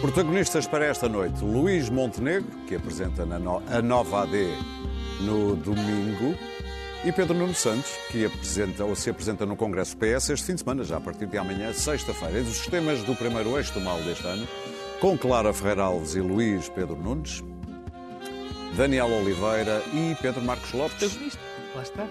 Protagonistas para esta noite, Luís Montenegro, que apresenta a Nova AD no domingo, e Pedro Nuno Santos, que apresenta ou se apresenta no Congresso PS este fim de semana, já a partir de amanhã, sexta-feira. E dos temas do primeiro Eixo do Mal deste ano, com Clara Ferreira Alves e Luís Pedro Nunes, Daniel Oliveira e Pedro Marcos Lopes. Lá está.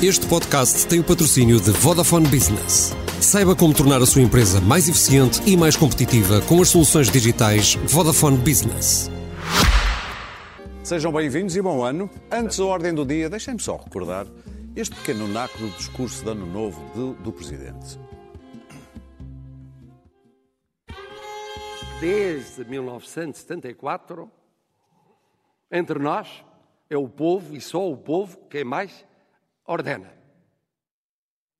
Este podcast tem o patrocínio de Vodafone Business. Saiba como tornar a sua empresa mais eficiente e mais competitiva com as soluções digitais Vodafone Business. Sejam bem-vindos e bom ano. Antes da ordem do dia, deixem-me só recordar este pequeno naco do discurso de Ano Novo do Presidente. Desde 1974, entre nós, é o povo e só o povo quem mais ordena.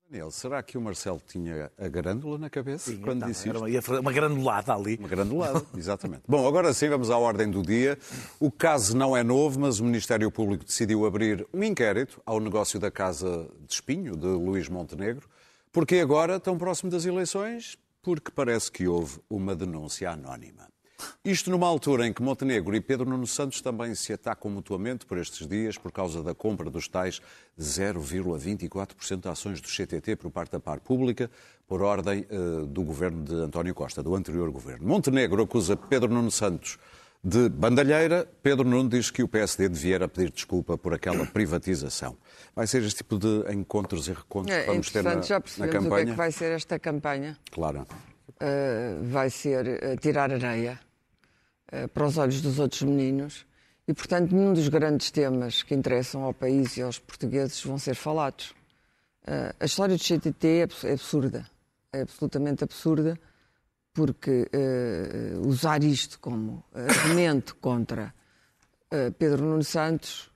Daniel, será que o Marcelo tinha a grândula na cabeça? Sim, quando disse isto? Era uma grandulada ali. Uma grandulada, exatamente. Bom, agora sim vamos à ordem do dia. O caso não é novo, mas o Ministério Público decidiu abrir um inquérito ao negócio da Casa de Espinho, de Luís Montenegro. Porque agora, tão próximo das eleições? Porque parece que houve uma denúncia anónima. Isto numa altura em que Montenegro e Pedro Nuno Santos também se atacam mutuamente por estes dias por causa da compra dos tais 0,24% de ações do CTT por parte da Par Pública por ordem do governo de António Costa, do anterior governo. Montenegro acusa Pedro Nuno Santos de bandalheira. Pedro Nuno diz que o PSD deviera pedir desculpa por aquela privatização. Vai ser este tipo de encontros e recontros que vamos ter na campanha? Já percebemos o que é que vai ser esta campanha. Claro. Vai ser tirar areia para os olhos dos outros meninos e, portanto, nenhum dos grandes temas que interessam ao país e aos portugueses vão ser falados. A história do CTT é absurda, é absolutamente absurda, porque usar isto como argumento contra Pedro Nuno Santos,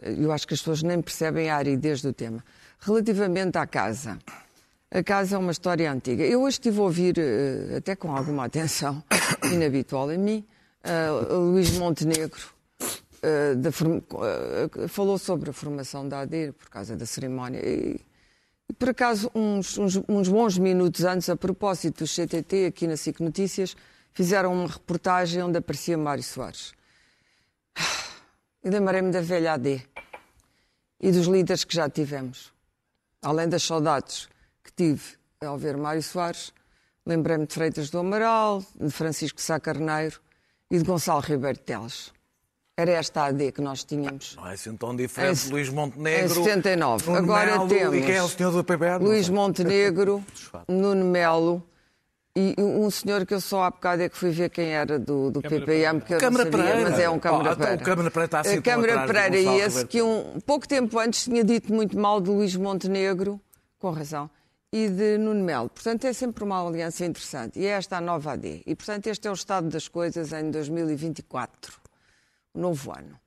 eu acho que as pessoas nem percebem a aridez do tema. Relativamente à Casa... A Casa é uma história antiga. Eu hoje estive a ouvir, até com alguma atenção, inabitual em mim, Luís Montenegro, falou sobre a formação da AD por causa da cerimónia. E por acaso, uns bons minutos antes, a propósito do CTT, aqui na SIC Notícias, fizeram uma reportagem onde aparecia Mário Soares. E lembrei-me da velha AD e dos líderes que já tivemos, além das saudades que tive ao ver Mário Soares, lembrei-me de Freitas do Amaral, de Francisco Sá Carneiro e de Gonçalo Ribeiro de Teles. Era esta a AD que nós tínhamos. Não é assim tão diferente de Luís Montenegro, em 79. Nuno Agora Melo, temos e quem é o senhor do PPM? Luís Montenegro, Nuno Melo e um senhor que eu só há bocado é que fui ver quem era do PPM, que eu não sabia, Pereira. Mas é um Câmara Pereira. A Câmara Pereira é esse que pouco tempo antes tinha dito muito mal de Luís Montenegro, com razão, e de Nuno Melo. Portanto, é sempre uma aliança interessante. E é esta a Nova AD. E, portanto, este é o estado das coisas em 2024, o novo ano.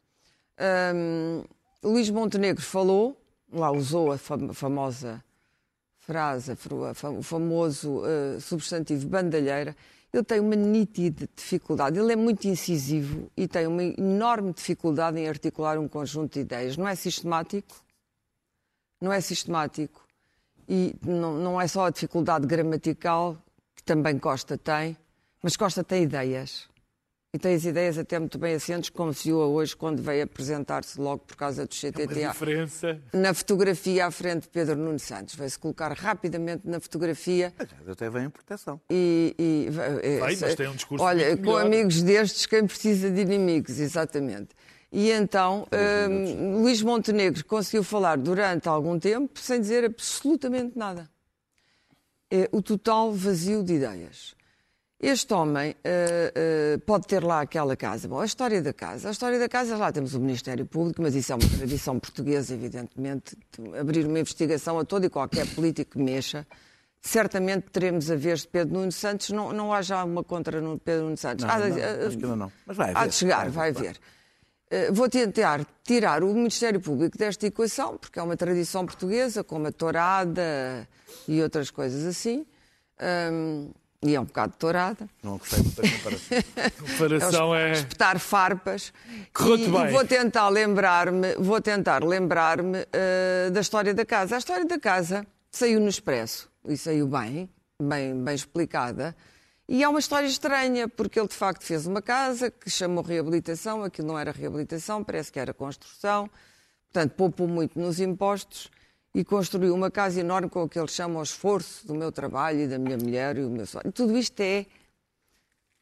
Luís Montenegro falou, lá usou a famosa frase, o famoso substantivo bandalheira. Ele tem uma nítida dificuldade. Ele é muito incisivo e tem uma enorme dificuldade em articular um conjunto de ideias. Não é sistemático. E não é só a dificuldade gramatical, que também Costa tem, mas Costa tem ideias. E tem as ideias até muito bem assentes, como se viu hoje, quando veio apresentar-se logo por causa do CTT. É uma diferença. Na fotografia à frente de Pedro Nuno Santos. Vai-se colocar rapidamente na fotografia. Até vem em proteção. Mas tem um discurso olha, com melhor. Amigos destes, quem precisa de inimigos, exatamente. E então, Luís Montenegro conseguiu falar durante algum tempo sem dizer absolutamente nada. É o total vazio de ideias. Este homem pode ter lá aquela casa. Bom, a história da casa, lá temos o Ministério Público, mas isso é uma tradição portuguesa, evidentemente. Abrir uma investigação a todo e qualquer político que mexa. Certamente teremos a vez de Pedro Nuno Santos. Não há já uma contra Pedro Nuno Santos. Não. Mas vai haver. Há de chegar, vai haver. Vou tentar tirar o Ministério Público desta equação, porque é uma tradição portuguesa, como a tourada e outras coisas assim. E é um bocado de tourada. Não gostei muito da comparação. Comparação é espetar farpas. E vou tentar lembrar-me da história da Casa. A história da Casa saiu no Expresso e saiu bem explicada. E é uma história estranha, porque ele de facto fez uma casa que chamou reabilitação, aquilo não era reabilitação, parece que era construção, portanto poupou muito nos impostos e construiu uma casa enorme com o que ele chama o esforço do meu trabalho e da minha mulher e o meu sonho. Tudo isto é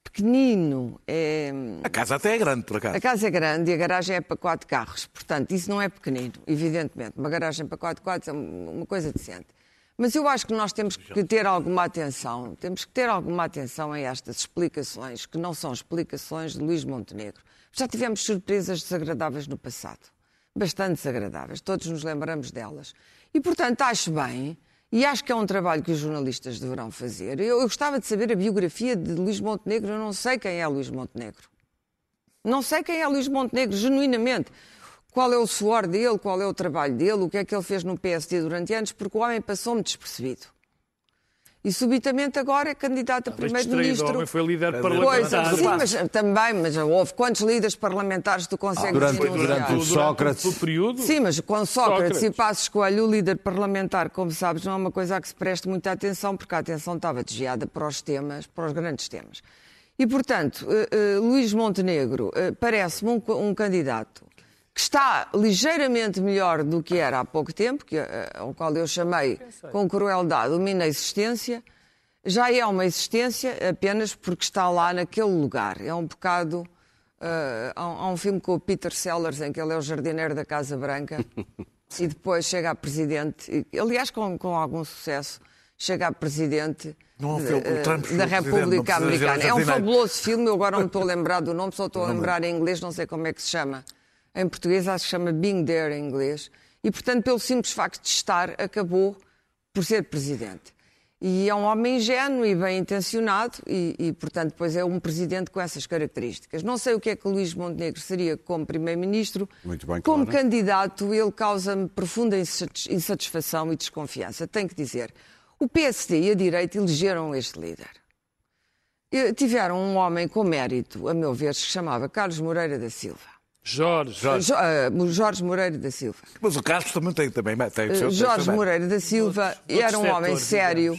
pequenino. É... A casa até é grande, por acaso. A casa é grande e a garagem é para 4 carros, portanto isso não é pequenino, evidentemente. Uma garagem para 4 carros é uma coisa decente. Mas eu acho que nós temos que ter alguma atenção, a estas explicações, que não são explicações de Luís Montenegro. Já tivemos surpresas desagradáveis no passado, bastante desagradáveis, todos nos lembramos delas. E, portanto, acho bem, e acho que é um trabalho que os jornalistas deverão fazer. Eu gostava de saber a biografia de Luís Montenegro, eu não sei quem é Luís Montenegro. Não sei quem é Luís Montenegro, genuinamente. Qual é o suor dele, qual é o trabalho dele, o que é que ele fez no PSD durante anos, porque o homem passou-me despercebido. E subitamente agora é candidato a primeiro-ministro. O homem foi líder parlamentar. Sim, mas houve quantos líderes parlamentares tu consegues durante o Sócrates. Durante o período? Sim, mas com Sócrates e Passos Coelho, o líder parlamentar, como sabes, não é uma coisa a que se preste muita atenção, porque a atenção estava desviada para os temas, para os grandes temas. E, portanto, Luís Montenegro parece-me um candidato que está ligeiramente melhor do que era há pouco tempo, ao qual eu chamei com crueldade uma inexistência, já é uma existência apenas porque está lá naquele lugar. É um bocado... há um filme com o Peter Sellers em que ele é o jardineiro da Casa Branca e depois chega a presidente, e, aliás com algum sucesso, chega a presidente da República Americana. É um fabuloso filme, eu agora não me estou a lembrar do nome, só estou a lembrar em inglês, não sei como é que se chama. Em português, acho que se chama Being There em inglês. E, portanto, pelo simples facto de estar, acabou por ser presidente. E é um homem ingênuo e bem intencionado e portanto, depois é um presidente com essas características. Não sei o que é que Luís Montenegro seria como primeiro-ministro. Muito bem, como claro. Candidato, ele causa-me profunda insatisfação e desconfiança. Tenho que dizer, o PSD e a direita elegeram este líder. Tiveram um homem com mérito, a meu ver, que se chamava Carlos Moreira da Silva. Jorge Moreira da Silva. Mas o Carlos também tem o seu Jorge Moreira da Silva era um homem sério.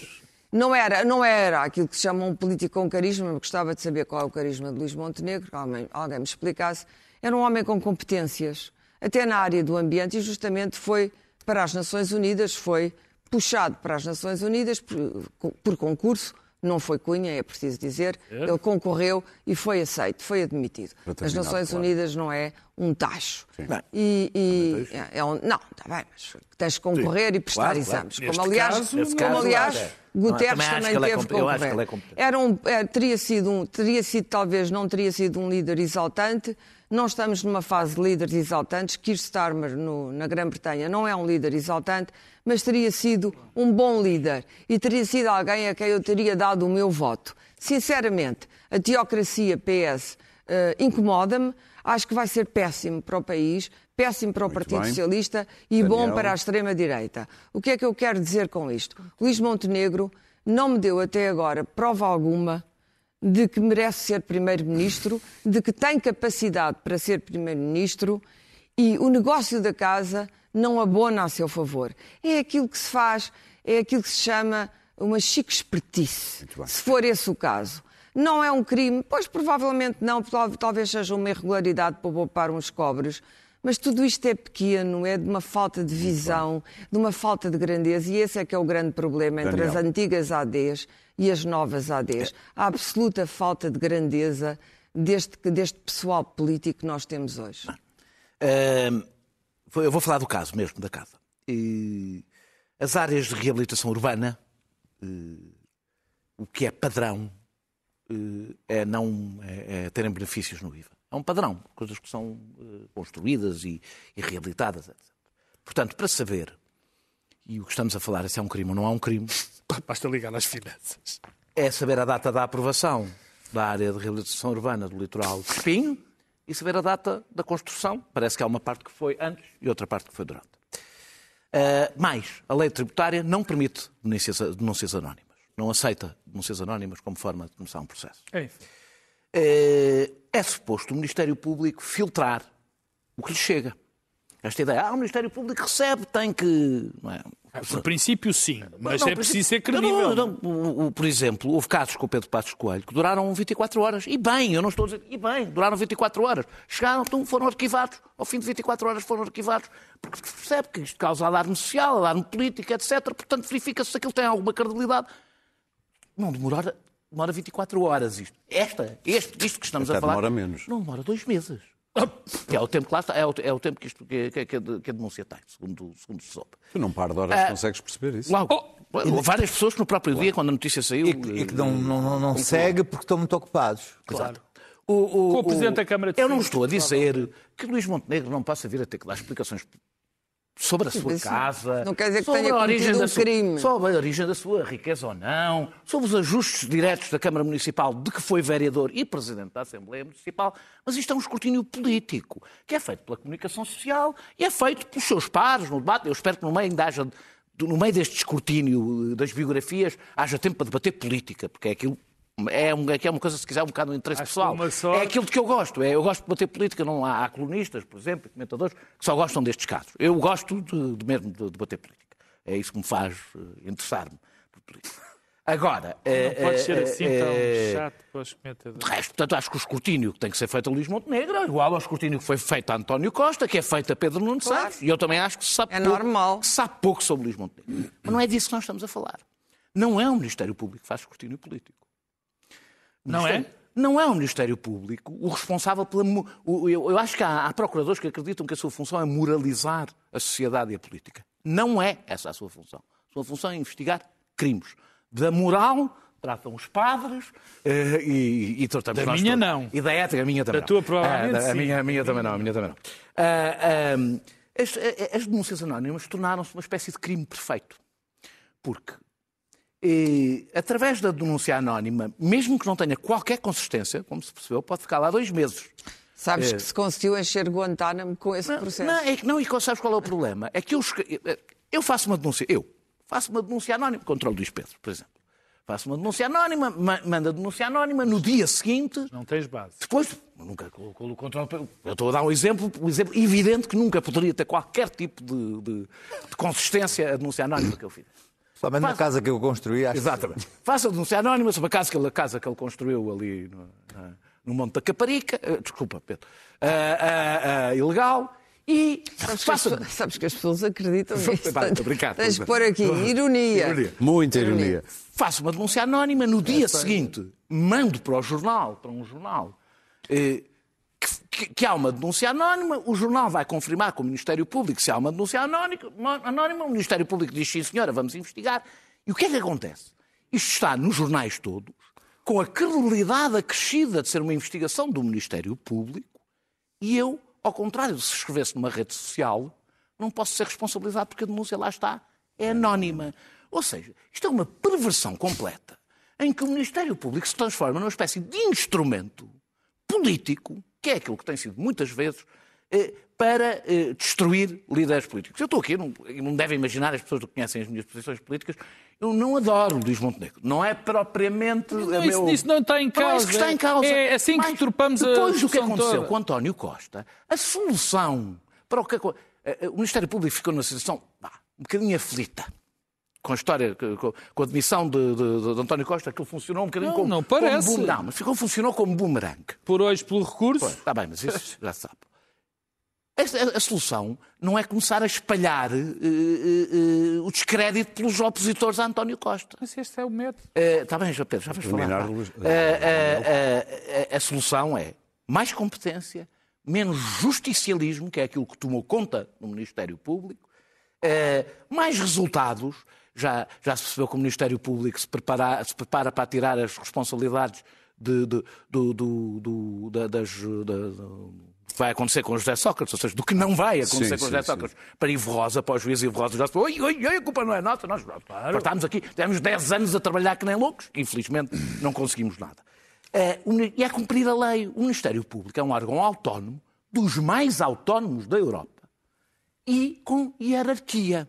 Não era aquilo que se chama um político com carisma, mas gostava de saber qual é o carisma de Luís Montenegro, que alguém me explicasse. Era um homem com competências, até na área do ambiente, e justamente foi para as Nações Unidas, foi puxado para as Nações Unidas por concurso. Não foi Cunha, é preciso dizer. Ele concorreu e foi aceito, foi admitido. As Nações Unidas não é um tacho. Não, está bem, mas tens de concorrer e prestar exames. Como, aliás, Guterres também teve que concorrer. Não teria sido um líder exaltante. Não estamos numa fase de líderes exaltantes. Keir Starmer na Grã-Bretanha não é um líder exaltante, mas teria sido um bom líder e teria sido alguém a quem eu teria dado o meu voto. Sinceramente, a teocracia PS incomoda-me. Acho que vai ser péssimo para o país, péssimo para o Partido Socialista e bom para a extrema-direita. O que é que eu quero dizer com isto? Luís Montenegro não me deu até agora prova alguma de que merece ser primeiro-ministro, de que tem capacidade para ser primeiro-ministro e o negócio da casa não abona a seu favor. É aquilo que se faz, é aquilo que se chama uma chique-espertice, se for esse o caso. Não é um crime, pois provavelmente não, talvez seja uma irregularidade para poupar uns cobres, mas tudo isto é pequeno, é de uma falta de visão, de uma falta de grandeza, e esse é que é o grande problema entre as antigas ADs e as novas ADs. A absoluta falta de grandeza deste pessoal político que nós temos hoje. Eu vou falar do caso mesmo, da casa. As áreas de reabilitação urbana, o que é padrão, é terem benefícios no IVA. É um padrão, coisas que são construídas e reabilitadas, etc. Portanto, para saber, e o que estamos a falar é se é um crime ou não é um crime... Basta ligar às finanças. É saber a data da aprovação da área de reabilitação urbana do litoral de Espinho e saber a data da construção. Parece que há uma parte que foi antes e outra parte que foi durante. Mas a lei tributária não permite denúncias anónimas. Não aceita denúncias anónimas como forma de começar um processo. Enfim. É suposto o Ministério Público filtrar o que lhe chega. Esta ideia, o Ministério Público recebe, tem que... Não é? Por princípio, sim, mas não, é preciso ser credível. Não. Por exemplo, houve casos com o Pedro Passos Coelho que duraram 24 horas. E bem, eu não estou a dizer... E bem, duraram 24 horas. Chegaram, foram arquivados. Ao fim de 24 horas foram arquivados. Porque percebe que isto causa alarme social, alarme político, etc. Portanto, verifica-se se aquilo tem alguma credibilidade. Não demora 24 horas isto. Isto que estamos a falar... demora menos. Não, demora 2 meses. É o tempo que lá está, é o tempo que isto que a denúncia tem, segundo se soube. Tu não par de horas consegues perceber isso. Logo, várias pessoas que no próprio dia, quando a notícia saiu... E que não segue porque estão muito ocupados. Claro. Com o Presidente da Câmara de... Eu não estou a dizer que Luís Montenegro não passa a vir a ter que dar explicações sobre a sua casa, não quer dizer que sobre a origem da crime. Sobre a origem da sua riqueza ou não, sobre os ajustes diretos da Câmara Municipal de que foi vereador e Presidente da Assembleia Municipal, mas isto é um escrutínio político, que é feito pela comunicação social e é feito pelos seus pares no debate. Eu espero que no meio ainda haja, no meio deste escrutínio das biografias, haja tempo para debater política, porque é aquilo... É uma coisa, se quiser, um bocado de interesse pessoal. É aquilo de que eu gosto. Eu gosto de bater política. Não há colunistas, por exemplo, comentadores, que só gostam destes casos. Eu gosto mesmo de bater política. É isso que me faz interessar-me por política. Agora... Não pode ser assim tão chato para os comentadores. De resto, portanto, acho que o escrutínio que tem que ser feito a Luís Montenegro é igual ao escrutínio que foi feito a António Costa, que é feito a Pedro Nuno Santos. Claro. E eu também acho que sabe pouco sobre Luís Montenegro. Mas não é disso que nós estamos a falar. Não é o Ministério Público que faz escrutínio político. Não é? Não é o Ministério Público o responsável pela... Eu acho que há procuradores que acreditam que a sua função é moralizar a sociedade e a política. Não é essa a sua função. A sua função é investigar crimes. Da moral tratam os padres e tratamos nós. Da minha não. E da ética, a minha também não. Da tua provavelmente sim. A minha também não. As denúncias anónimas tornaram-se uma espécie de crime perfeito. Porque... E, através da denúncia anónima, mesmo que não tenha qualquer consistência, como se percebeu, pode ficar lá 2 meses. Sabes que se conseguiu encher Guantánamo com esse processo. Não, e sabes qual é o problema? É que eu faço uma denúncia, anónima contra o Luís Pedro, por exemplo. Faço uma denúncia anónima, mando a denúncia anónima, no dia seguinte... Não tens base. Depois, nunca contra o... Eu estou a dar um exemplo evidente que nunca poderia ter qualquer tipo de consistência a denúncia anónima que eu fiz. Somente na casa que eu construí, acho. Exatamente. Que... Faça denúncia anónima sobre a casa que ele construiu ali no Monte da Caparica. Desculpa, Pedro. Ilegal. E sabes que as pessoas acreditam nisso. Tens de pôr aqui. Ironia. Muita ironia. Faço uma denúncia anónima no dia seguinte. Mando para um jornal. Que há uma denúncia anónima, o jornal vai confirmar com o Ministério Público se há uma denúncia anónima, o Ministério Público diz, sim senhora, vamos investigar. E o que é que acontece? Isto está nos jornais todos, com a credibilidade acrescida de ser uma investigação do Ministério Público, e eu, ao contrário de se escrevesse numa rede social, não posso ser responsabilizado porque a denúncia lá está, é anónima. Ou seja, isto é uma perversão completa, em que o Ministério Público se transforma numa espécie de instrumento político, que é aquilo que tem sido muitas vezes, para destruir líderes políticos. Eu estou aqui, não devem imaginar, as pessoas que conhecem as minhas posições políticas, eu não adoro o Luís Montenegro. Não é propriamente... Isso não está em causa. Não é isso que está em causa. É assim que deturpamos a solução toda. Depois do que aconteceu com António Costa, a solução para o que... O Ministério Público ficou numa situação um bocadinho aflita. Com a história, com a admissão de António Costa, aquilo funcionou um bocadinho como... Não, parece. Como não, mas funcionou como bumerangue. Por hoje, pelo recurso. Pois, está bem, mas isso já se sabe. A solução não é começar a espalhar o descrédito pelos opositores a António Costa. Mas este é o método. Está bem, José Pedro, já vais falar. A solução é mais competência, menos justicialismo, que é aquilo que tomou conta no Ministério Público, mais resultados... Já se percebeu que o Ministério Público se prepara para tirar as responsabilidades do que vai acontecer com o José Sócrates, ou seja, do que não vai acontecer com o José Sócrates, para Ivo Rosa, para o juiz Ivo Rosa, já se falou, a culpa não é nossa, nós cortámos aqui, tivemos 10 anos a trabalhar que nem loucos, infelizmente não conseguimos nada. E é cumprir a lei. O Ministério Público é um órgão autónomo, dos mais autónomos da Europa, e com hierarquia.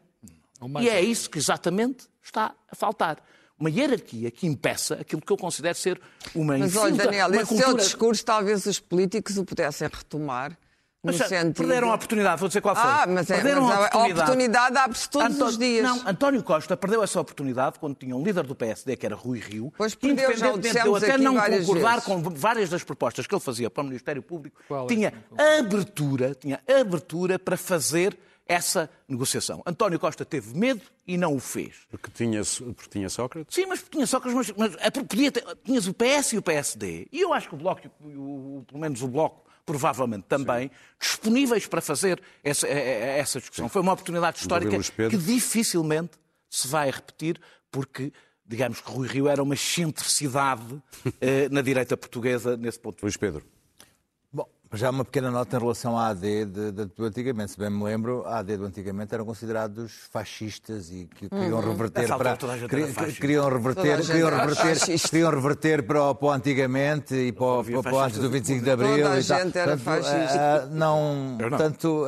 E é isso que exatamente está a faltar. Uma hierarquia que impeça aquilo que eu considero ser uma... Mas, olha, Daniel, esse cultura... seu discurso, talvez os políticos o pudessem retomar No sentido... Perderam a oportunidade, vou dizer qual foi. Perderam a oportunidade há todos os dias. Não, António Costa perdeu essa oportunidade quando tinha um líder do PSD, que era Rui Rio, independentemente de eu até não concordar com várias das propostas que ele fazia para o Ministério Público, tinha abertura para fazer essa negociação. António Costa teve medo e não o fez. Porque tinha Sócrates? Sim, mas tinha Sócrates, tinhas o PS e o PSD. E eu acho que o Bloco, pelo menos o Bloco, provavelmente também, sim, disponíveis para fazer essa discussão. Sim. Foi uma oportunidade histórica que dificilmente se vai repetir, porque, digamos que Rui Rio era uma excentricidade na direita portuguesa nesse ponto. Luís Pedro. Bom, já uma pequena nota em relação à AD do antigamente. Se bem me lembro, a AD do antigamente eram considerados fascistas e que queriam reverter para... Queriam reverter para o antigamente e para o antes do 25 de Abril. Toda a gente era fascista. Portanto,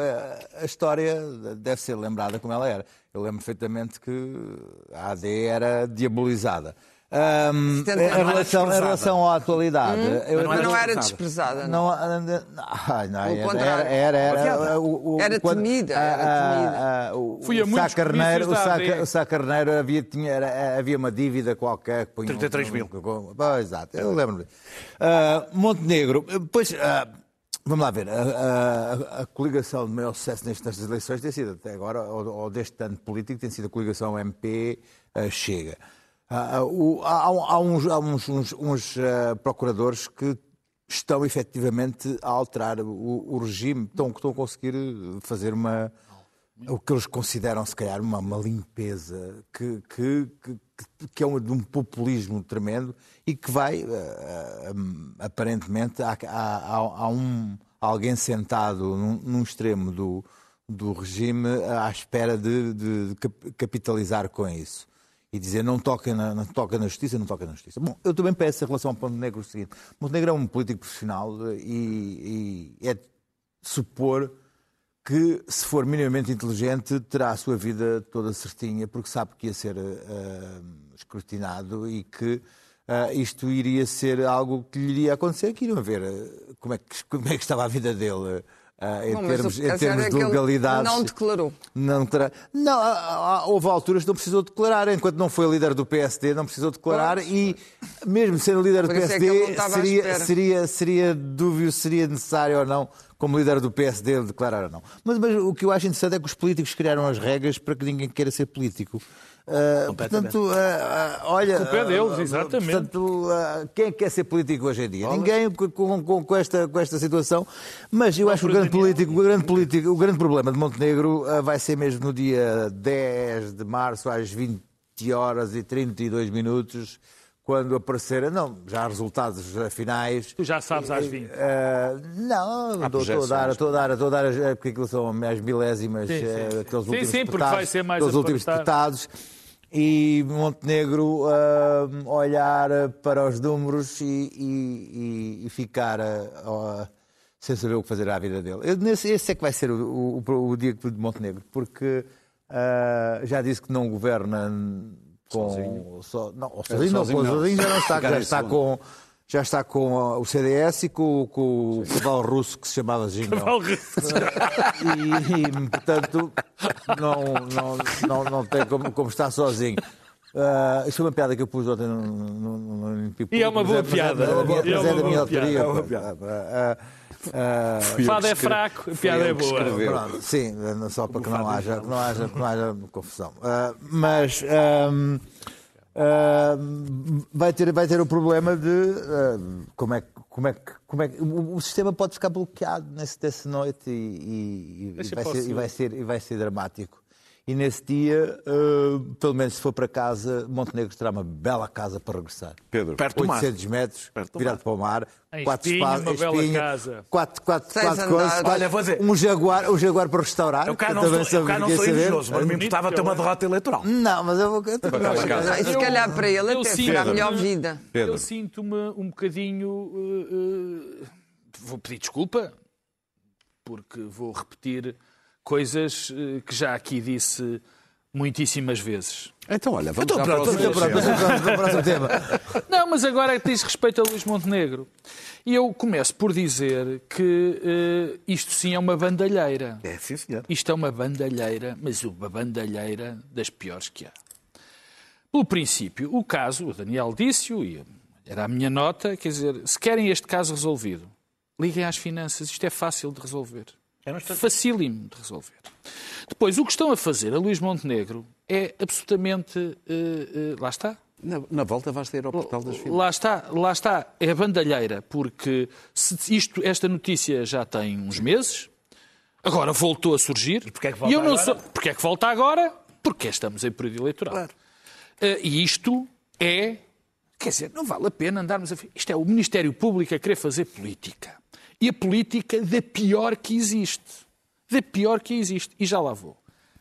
a história deve ser lembrada como ela era. Eu lembro perfeitamente que a AD era diabolizada. Em relação à atualidade, não era desprezada. Era temida. O Sá Carneiro havia uma dívida qualquer que punha 33 mil. Exato, eu lembro-me. Montenegro, pois. Vamos lá ver, a coligação de maior sucesso nestas eleições tem sido, até agora, ou deste ano político, tem sido a coligação MP-Chega. Há uns procuradores que estão efetivamente a alterar o regime, estão a conseguir fazer o que eles consideram, se calhar, uma limpeza, que é de um populismo tremendo e que vai, aparentemente, há alguém sentado num extremo do regime à espera de capitalizar com isso. E dizer, não toca na justiça. Bom, eu também peço em relação ao Montenegro o seguinte. Montenegro é um político profissional e é de supor que, se for minimamente inteligente, terá a sua vida toda certinha, porque sabe que ia ser escrutinado e que isto iria ser algo que lhe iria acontecer, que iriam ver como é que estava a vida dele. Em termos de legalidade. Não declarou. Houve alturas que não precisou declarar. Enquanto não foi líder do PSD, não precisou declarar. E mesmo sendo líder do PSD, seria necessário ou não, como líder do PSD, declarar ou não. Mas o que eu acho interessante é que os políticos criaram as regras para que ninguém queira ser político. Portanto, quem quer ser político hoje em dia? Ninguém com esta situação. Mas eu acho que o grande problema de Montenegro vai ser mesmo no dia 10 de março, às 20h32, quando aparecer, já há resultados finais. Tu já sabes às 20. Estou a dar, porque aquilo são as milésimas, aqueles últimos deputados. E Montenegro olhar para os números e ficar sem saber o que fazer à vida dele. Esse é que vai ser o dia de Montenegro, porque já disse que não governa sozinho, já está com o CDS e com o cavalo russo que se chamava Zinho. E portanto, não tem como estar sozinho. Isso é uma piada que eu pus ontem no tipo. E é uma boa piada. Fada é fraco, a piada é boa. Pronto, sim, só para que não haja confusão. Vai ter o problema de como é que o sistema pode ficar bloqueado nessa noite e vai ser dramático. E nesse dia, pelo menos se for para casa, Montenegro terá uma bela casa para regressar. Pedro, perto 800 metros, virado para o mar, quatro espadas, quatro coisas. Olha, vou dizer... um jaguar para restaurar. Eu cá não sou religioso, mas me importava ter uma derrota eleitoral. Não, mas eu vou... E se calhar para ele até será a melhor vida. Eu sinto-me um bocadinho... Vou pedir desculpa, porque vou repetir... coisas que já aqui disse Muitíssimas vezes. Então, olha, vamos para o próximo tema. Não, mas agora é que diz respeito a Luís Montenegro. E eu começo por dizer que isto sim é uma bandalheira. É, sim, senhor. Isto é uma bandalheira, mas uma bandalheira das piores que há. Pelo princípio, o caso, o Daniel disse-o, e era a minha nota, quer dizer, se querem este caso resolvido, liguem às finanças, isto é fácil de resolver. É facílimo de resolver. Depois, o que estão a fazer a Luís Montenegro é absolutamente... lá está. Na volta vais ter ao portal das finanças. Lá está. É a bandalheira, porque esta notícia já tem uns meses, agora voltou a surgir. E porquê é que volta agora? Porquê é que volta agora? Porque estamos em período eleitoral. Claro. E isto é... Quer dizer, não vale a pena andarmos a... Isto é o Ministério Público a querer fazer política. E a política da pior que existe. Da pior que existe. E já lá vou.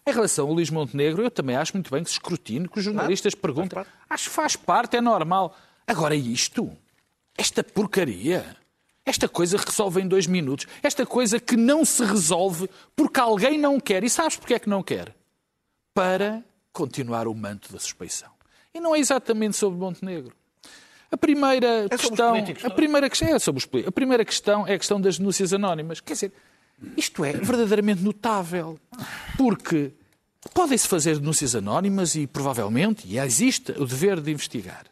Em relação ao Luís Montenegro, eu também acho muito bem que se escrutine, que os jornalistas perguntem. Acho que faz parte, é normal. Agora isto, esta porcaria, esta coisa resolve em 2 minutos. Esta coisa que não se resolve porque alguém não quer. E sabes porque é que não quer? Para continuar o manto da suspeição. E não é exatamente sobre Montenegro. A primeira questão é a questão das denúncias anónimas. Quer dizer, isto é verdadeiramente notável, porque podem-se fazer denúncias anónimas e provavelmente, e existe o dever de investigar.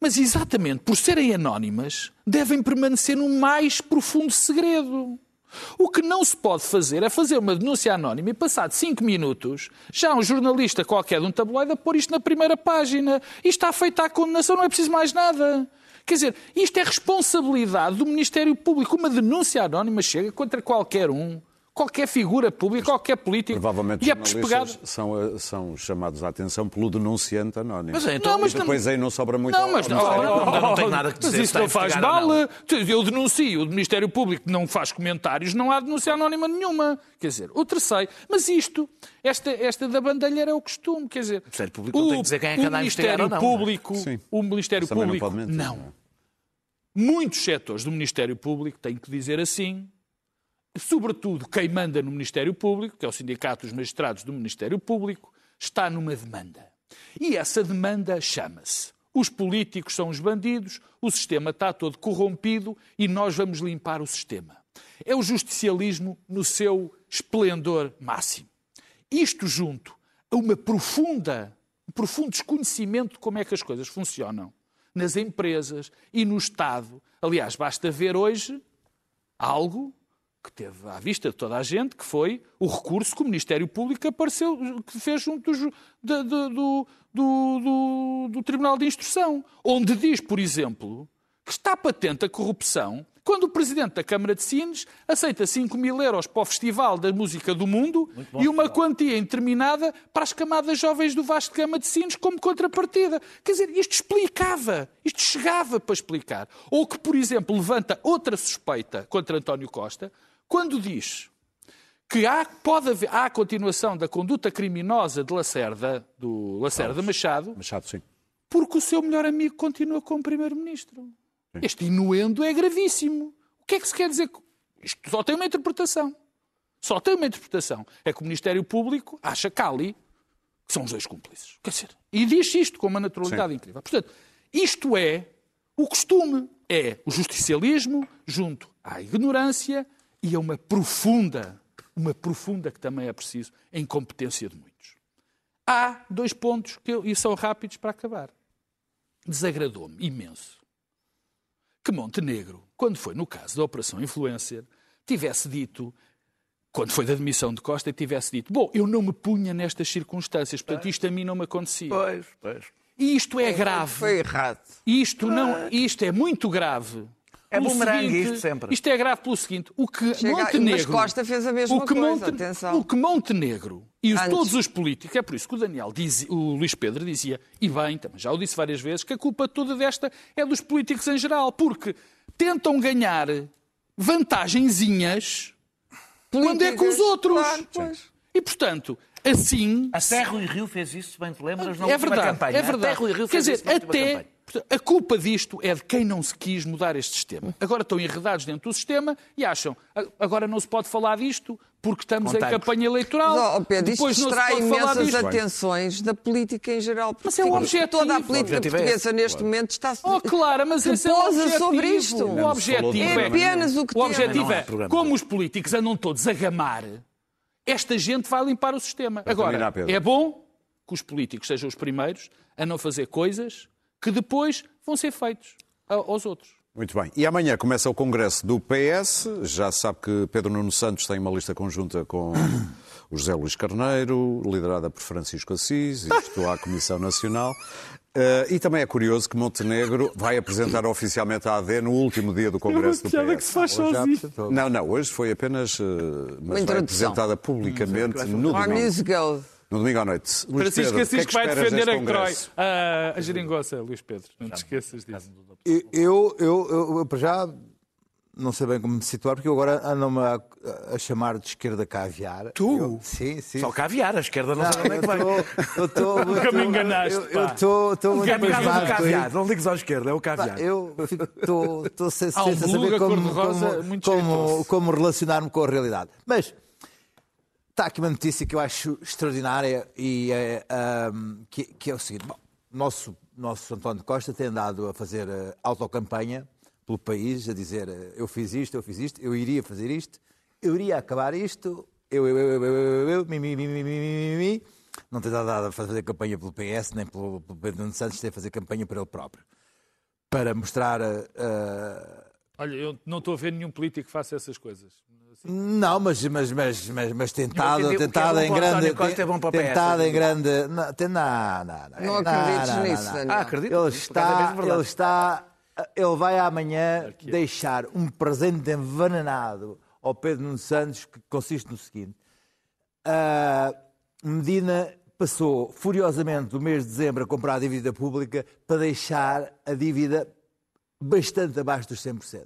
Mas exatamente por serem anónimas, devem permanecer no mais profundo segredo. O que não se pode fazer é fazer uma denúncia anónima e passado 5 minutos já um jornalista qualquer de um tabloide a pôr isto na primeira página. Isto está feita a condenação, não é preciso mais nada. Quer dizer, isto é responsabilidade do Ministério Público. Uma denúncia anónima chega contra qualquer um, qualquer figura pública, qualquer político. Provavelmente os jornalistas são chamados à atenção pelo denunciante anónimo. Mas, então, não, mas depois aí não sobra muito... Não, mas não tem nada que dizer. Mas isso não faz mal. Eu denuncio. O Ministério Público não faz comentários. Não há denúncia anónima nenhuma. Quer dizer, o terceiro... Mas isto, esta da bandalheira é o costume. Quer dizer, o Ministério Público não tem que dizer quem é que anda a investigar ou não. O Ministério Público... Não. Muitos setores do Ministério Público têm que dizer assim... Sobretudo, quem manda no Ministério Público, que é o Sindicato dos Magistrados do Ministério Público, está numa demanda. E essa demanda chama-se: os políticos são os bandidos, o sistema está todo corrompido e nós vamos limpar o sistema. É o justicialismo no seu esplendor máximo. Isto junto a um profundo desconhecimento de como é que as coisas funcionam nas empresas e no Estado. Aliás, basta ver hoje algo... que teve à vista de toda a gente, que foi o recurso que o Ministério Público fez junto do Tribunal de Instrução, onde diz, por exemplo, que está patente a corrupção quando o Presidente da Câmara de Sines aceita 5.000 euros para o Festival da Música do Mundo e uma quantia indeterminada para as camadas jovens do Vasco de Gama de Sines como contrapartida. Quer dizer, isto chegava para explicar. Ou que, por exemplo, levanta outra suspeita contra António Costa, quando diz que há a continuação da conduta criminosa de Lacerda, do Lacerda Machado, sim, porque o seu melhor amigo continua como Primeiro-Ministro. Sim. Este inuendo é gravíssimo. O que é que se quer dizer? Isto só tem uma interpretação. Só tem uma interpretação. É que o Ministério Público acha que ali são os dois cúmplices. Quer dizer, e diz isto com uma naturalidade incrível. Portanto, isto é o costume. É o justicialismo junto à ignorância e a uma profunda que também é preciso, a incompetência de muitos. Há 2 pontos e são rápidos para acabar. Desagradou-me imenso que Montenegro, quando foi no caso da Operação Influencer, tivesse dito, quando foi da demissão de Costa, tivesse dito, bom, eu não me punha nestas circunstâncias, portanto isto a mim não me acontecia. Pois. E isto é grave. Foi errado. Isto é muito grave. É bumerangue isto sempre. Isto é grave pelo seguinte, o que Chega, Montenegro... Mas Costa fez a mesma coisa, atenção. O que Montenegro e todos os políticos, é por isso que o Luís Pedro dizia, e bem, também já o disse várias vezes, que a culpa toda desta é dos políticos em geral, porque tentam ganhar vantagenzinhas quando é com os outros. Claro, pois. E, portanto... Assim... Até Rui Rio fez isso, se bem te lembras, na última campanha. É verdade. Quer dizer, até A culpa disto é de quem não se quis mudar este sistema. Agora estão enredados dentro do sistema e acham, agora não se pode falar disto porque estamos em campanha eleitoral. Mas, Pedro, isto trai imensas atenções da política em geral. Mas é o objetivo. Toda a política portuguesa neste momento está-se... Oh, Clara, mas esse é o objetivo. Sobre isto. O objetivo é apenas o que tem. O objetivo é, como os políticos andam todos a gamar, esta gente vai limpar o sistema. Agora, é bom que os políticos sejam os primeiros a não fazer coisas que depois vão ser feitos aos outros. Muito bem. E amanhã começa o Congresso do PS. Já sabe que Pedro Nuno Santos tem uma lista conjunta com o José Luís Carneiro, liderada por Francisco Assis, isto à Comissão Nacional. E também é curioso que Montenegro vai apresentar oficialmente a AD no último dia do Congresso do PS. Que se faz sozinho. Não, hoje foi apenas... mas foi apresentada publicamente no domingo. No domingo à noite. Luís Pedro, o que é que vai defender a Croy? A geringonça, Luís Pedro. Não te esqueças disso. Eu já não sei bem como me situar, porque eu agora ando-me a chamar de esquerda caviar. Tu? Sim. Só caviar, a esquerda não sabe bem que vai. Nunca me enganaste. Eu estou muito caviar. Não ligues à esquerda, é o caviar. Eu estou sem saber como relacionar-me com a realidade. Mas... está aqui uma notícia que eu acho extraordinária e que é o seguinte. Bom, nosso António Costa tem andado a fazer autocampanha pelo país, a dizer eu fiz isto, eu iria fazer isto, eu iria acabar isto, eu. Não tem nada a fazer campanha pelo PS, nem pelo Pedro Nuno Santos, tem a fazer campanha por ele próprio. Para mostrar... Olha, eu não estou a ver nenhum político que faça essas coisas. Não, mas tentado em grande... Não acredites nisso, Daniel. Acredito. Ele vai amanhã deixar um presente envenenado ao Pedro Nuno Santos, que consiste no seguinte. Medina passou furiosamente do mês de dezembro a comprar a dívida pública para deixar a dívida bastante abaixo dos 100%.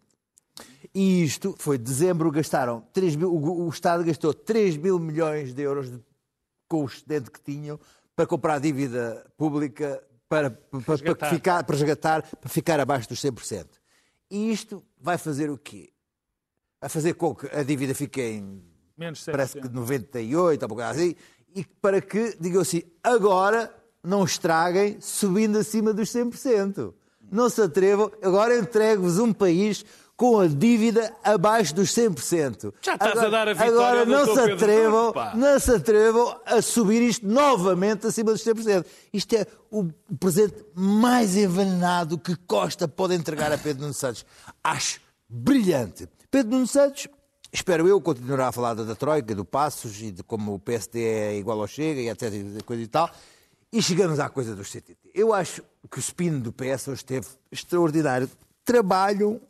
E isto foi dezembro, gastaram 3 mil, o Estado gastou 3 mil milhões de euros com o excedente que tinham para comprar a dívida pública para ficar abaixo dos 100%. E isto vai fazer o quê? Vai fazer com que a dívida fique em menos 100%. Parece que 98, alguma coisa assim, e para que, digam assim, agora não estraguem subindo acima dos 100%. Não se atrevam, agora entrego-vos um país com a dívida abaixo dos 100%. Já estás agora, a dar a vitória. Agora não se atrevam a subir isto novamente acima dos 100%. Isto é o presente mais envenenado que Costa pode entregar a Pedro Nuno Santos. Acho brilhante. Pedro Nuno Santos, espero eu, continuará a falar da Troika, do Passos e de como o PSD é igual ao Chega e etc. Coisa e tal. E chegamos à coisa dos CTT. Eu acho que o spin do PS hoje teve extraordinário. Trabalham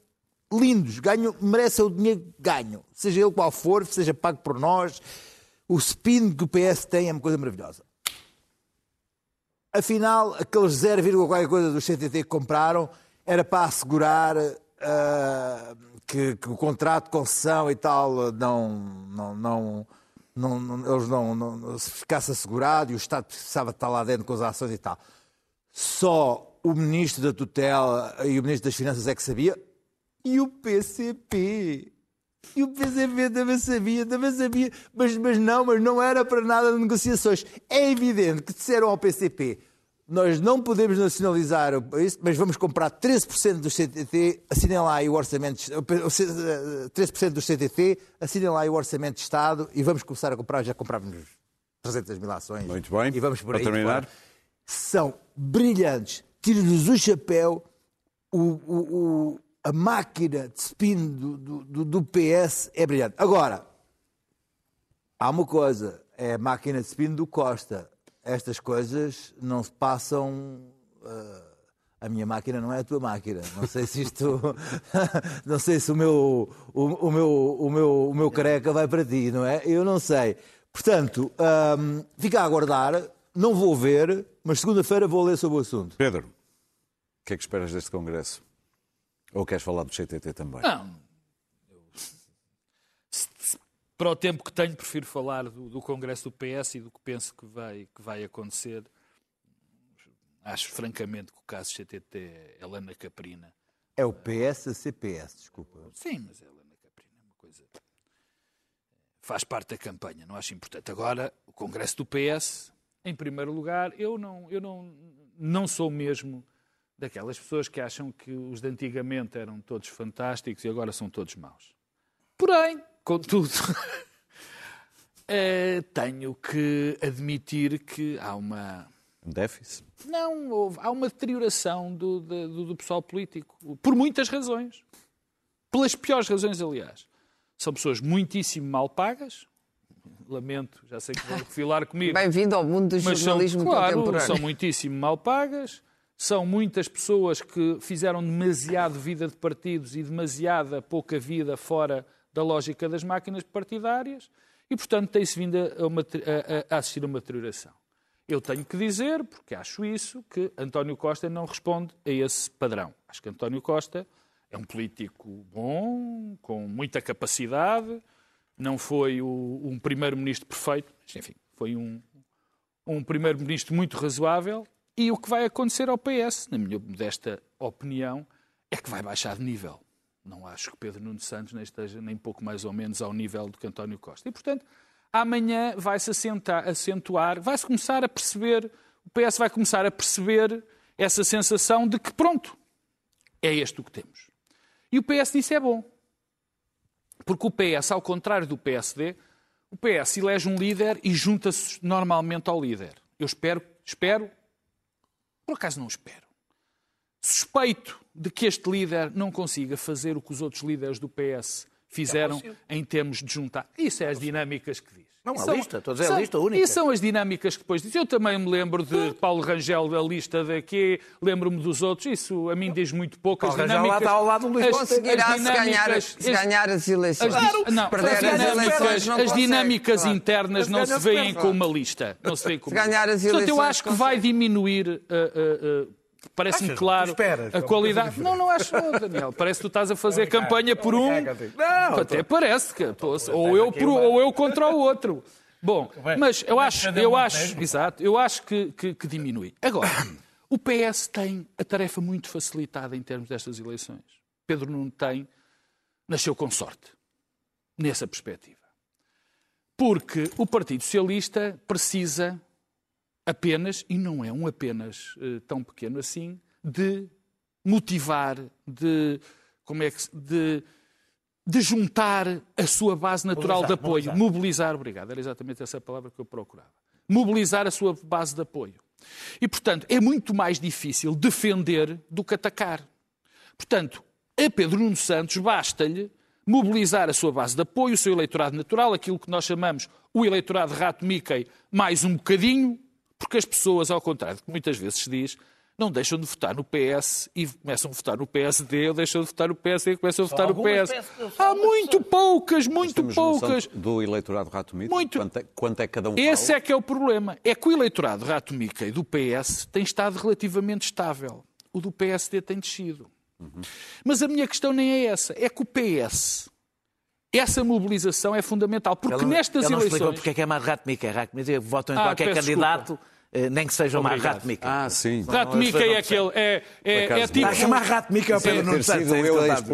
lindos, merecem o dinheiro que ganham, seja ele qual for, seja pago por nós. O spin que o PS tem é uma coisa maravilhosa. Afinal, aqueles 0, qualquer coisa dos CTT que compraram era para assegurar que o contrato de concessão e tal não se ficasse assegurado e o Estado precisava estar lá dentro com as ações e tal. Só o Ministro da Tutela e o Ministro das Finanças é que sabia. E o PCP. E o PCP também sabia. Mas não era para nada de negociações. É evidente que disseram ao PCP: nós não podemos nacionalizar isso, mas vamos comprar 13% dos CTT, assinem lá aí o orçamento... 13% dos CTT, assinem lá aí o orçamento de Estado e vamos começar a comprar, já comprávamos 300 mil ações. Muito bem, e vamos por aí, para terminar. Depois. São brilhantes. Tiro-lhes o chapéu, a máquina de spin do PS é brilhante. Agora, há uma coisa, é a máquina de spin do Costa. Estas coisas não se passam... a minha máquina não é a tua máquina. Não sei se isto... não sei se o meu careca vai para ti, não é? Eu não sei. Portanto, fica a aguardar. Não vou ver, mas segunda-feira vou ler sobre o assunto. Pedro, o que é que esperas deste Congresso? Ou queres falar do CTT também? Não. Para o tempo que tenho, prefiro falar do Congresso do PS e do que penso que vai acontecer. Acho francamente que o caso CTT é lana caprina. É o PS a CPS, desculpa. Sim, mas é lana caprina, uma coisa... Faz parte da campanha, não acho importante. Agora, o Congresso do PS, em primeiro lugar, eu não sou mesmo daquelas pessoas que acham que os de antigamente eram todos fantásticos e agora são todos maus. Porém, contudo... tenho que admitir que há uma... Um déficit? Não, há uma deterioração do pessoal político, por muitas razões. Pelas piores razões, aliás. São pessoas muitíssimo mal pagas. Lamento, já sei que vão refilar comigo. Bem-vindo ao mundo do jornalismo contemporâneo. Claro, são muitíssimo mal pagas. São muitas pessoas que fizeram demasiado vida de partidos e demasiada pouca vida fora da lógica das máquinas partidárias. E, portanto, tem-se vindo a assistir a uma deterioração. Eu tenho que dizer, porque acho isso, que António Costa não responde a esse padrão. Acho que António Costa é um político bom, com muita capacidade, não foi um primeiro-ministro perfeito, mas, enfim, foi um primeiro-ministro muito razoável. E o que vai acontecer ao PS, na minha modesta opinião, é que vai baixar de nível. Não acho que Pedro Nuno Santos nem esteja nem pouco mais ou menos ao nível do que António Costa. E, portanto, amanhã vai-se acentuar, vai-se começar a perceber, o PS vai começar a perceber essa sensação de que, pronto, é este o que temos. E o PS disso é bom. Porque o PS, ao contrário do PSD, o PS elege um líder e junta-se normalmente ao líder. Eu espero, por acaso não espero, suspeito de que este líder não consiga fazer o que os outros líderes do PS fizeram em termos de juntar. Isso é as dinâmicas que diz. Não há lista, estou a dizer a lista única. E são as dinâmicas que depois diz. Eu também me lembro de Paulo Rangel da lista daqui, lembro-me dos outros, isso a mim diz muito pouco. As dinâmicas, lá está ao lado do Luís. Conseguirá-se ganhar as eleições. As dinâmicas internas não se veem com uma lista. Portanto, eu acho que vai diminuir... Parece-me claro a qualidade. Não acho, Daniel. Parece que tu estás a fazer campanha por um. Não, até parece que. Ou eu contra o outro. Bom, mas eu acho. Exato, eu acho que diminui. Agora, o PS tem a tarefa muito facilitada em termos destas eleições. Pedro Nuno nasceu com sorte, nessa perspectiva. Porque o Partido Socialista precisa. Apenas, e não é um apenas tão pequeno assim, de motivar, de juntar a sua base natural de apoio. Mobilizar, obrigado, era exatamente essa palavra que eu procurava. Mobilizar a sua base de apoio. E, portanto, é muito mais difícil defender do que atacar. Portanto, a Pedro Nuno Santos basta-lhe mobilizar a sua base de apoio, o seu eleitorado natural, aquilo que nós chamamos o eleitorado de rato Mickey, mais um bocadinho. Porque as pessoas, ao contrário do que muitas vezes se diz, não deixam de votar no PS e começam a votar no PSD, ou deixam de votar no PS e começam a votar no PS. Há muito poucas. Do eleitorado rato Mickey, quanto é cada um? Esse é que é o problema. É que o eleitorado rato Mickey do PS tem estado relativamente estável. O do PSD tem descido. Uhum. Mas a minha questão nem é essa. É que o PS... Essa mobilização é fundamental, porque nestas eleições... Ele não explicou porque é que é mais rato Mickey. Votam em qualquer candidato, nem que seja mais rato Mickey. Ah, sim. Rato Mickey é aquele... É tipo... Chamar rato Mickey ao Pedro Nuno Santos.